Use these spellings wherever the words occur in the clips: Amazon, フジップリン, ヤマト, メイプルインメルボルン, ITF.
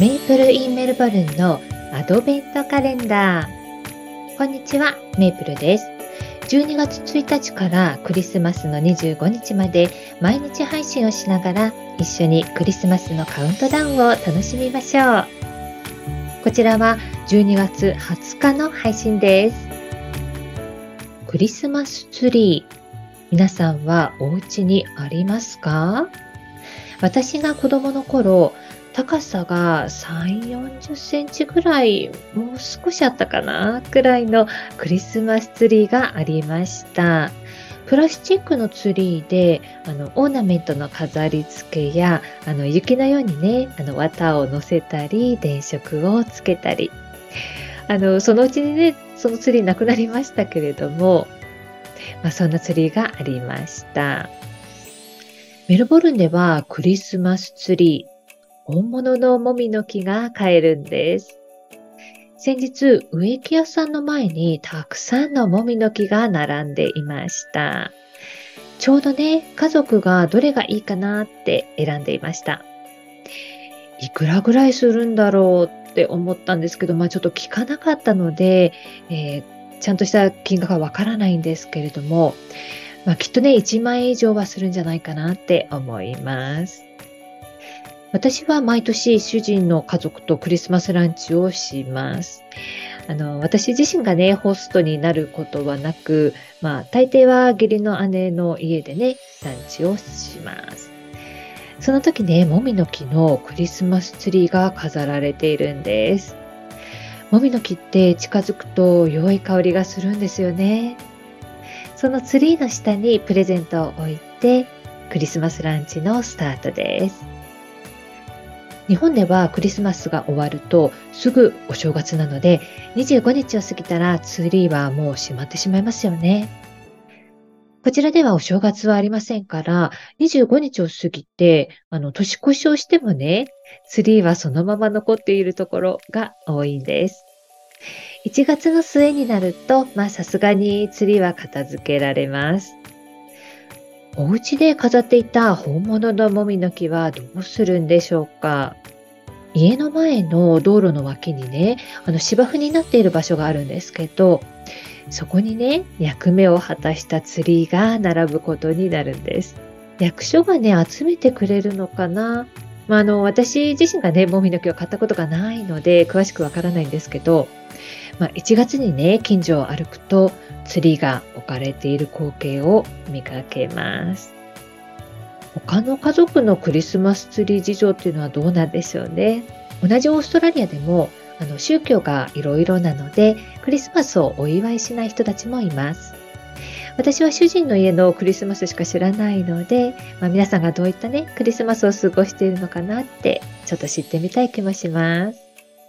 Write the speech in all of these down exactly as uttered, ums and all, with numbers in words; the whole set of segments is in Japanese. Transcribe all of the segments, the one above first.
メイプルインメルボルンのアドベントカレンダー。こんにちは、メイプルです。じゅうにがつついたちからクリスマスのにじゅうごにちまで毎日配信をしながら、一緒にクリスマスのカウントダウンを楽しみましょう。こちらはじゅうにがつはつかの配信です。クリスマスツリー、皆さんはお家にありますか？私が子供の頃、高さがさんじゅう、よんじゅっセンチぐらい、もう少しあったかなくらいのクリスマスツリーがありました。プラスチックのツリーで、あのオーナメントの飾り付けや、あの雪のようにね、あの綿を乗せたり、電飾をつけたり、あのそのうちにね、そのツリーなくなりましたけれども、まあ、そんなツリーがありました。メルボルンではクリスマスツリー、本物のもみの木が買えるんです。先日、植木屋さんの前にたくさんのもみの木が並んでいました。ちょうどね、家族がどれがいいかなって選んでいました。いくらぐらいするんだろうって思ったんですけど、まあちょっと聞かなかったので、えーちゃんとした金額はわからないんですけれども、まあ、きっとね、いちまんえん以上はするんじゃないかなって思います。私は毎年主人の家族とクリスマスランチをします。あの、私自身がね、ホストになることはなく、まあ、大抵は義理の姉の家でね、ランチをします。その時ね、もみの木のクリスマスツリーが飾られているんです。もみの木って近づくと良い香りがするんですよね。そのツリーの下にプレゼントを置いて、クリスマスランチのスタートです。日本ではクリスマスが終わるとすぐお正月なので、にじゅうごにちを過ぎたらツリーはもう閉まってしまいますよね。こちらではお正月はありませんから、にじゅうごにちを過ぎて、あの年越しをしてもね、ツリーはそのまま残っているところが多いんです。いちがつの末になると、まあさすがにツリーは片付けられます。お家で飾っていた本物のもみの木はどうするんでしょうか。家の前の道路の脇にね、あの芝生になっている場所があるんですけど、そこにね、役目を果たしたツリーが並ぶことになるんです。役所がね、集めてくれるのかな。まあ、あの私自身がね、もみの木を買ったことがないので詳しくわからないんですけど、まあ、いちがつにね、近所を歩くとツリーが置かれている光景を見かけます。他の家族のクリスマスツリー事情っていうのはどうなんでしょうね。同じオーストラリアでもあの宗教がいろいろなので、クリスマスをお祝いしない人たちもいます。私は主人の家のクリスマスしか知らないので、まあ、皆さんがどういったね、クリスマスを過ごしているのかなって、ちょっと知ってみたい気もします。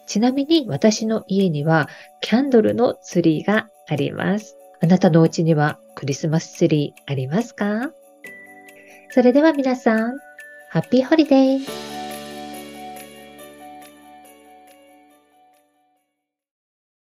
ちなみに私の家にはキャンドルのツリーがあります。あなたのお家にはクリスマスツリーありますか？それでは皆さん、ハッピーホリデー！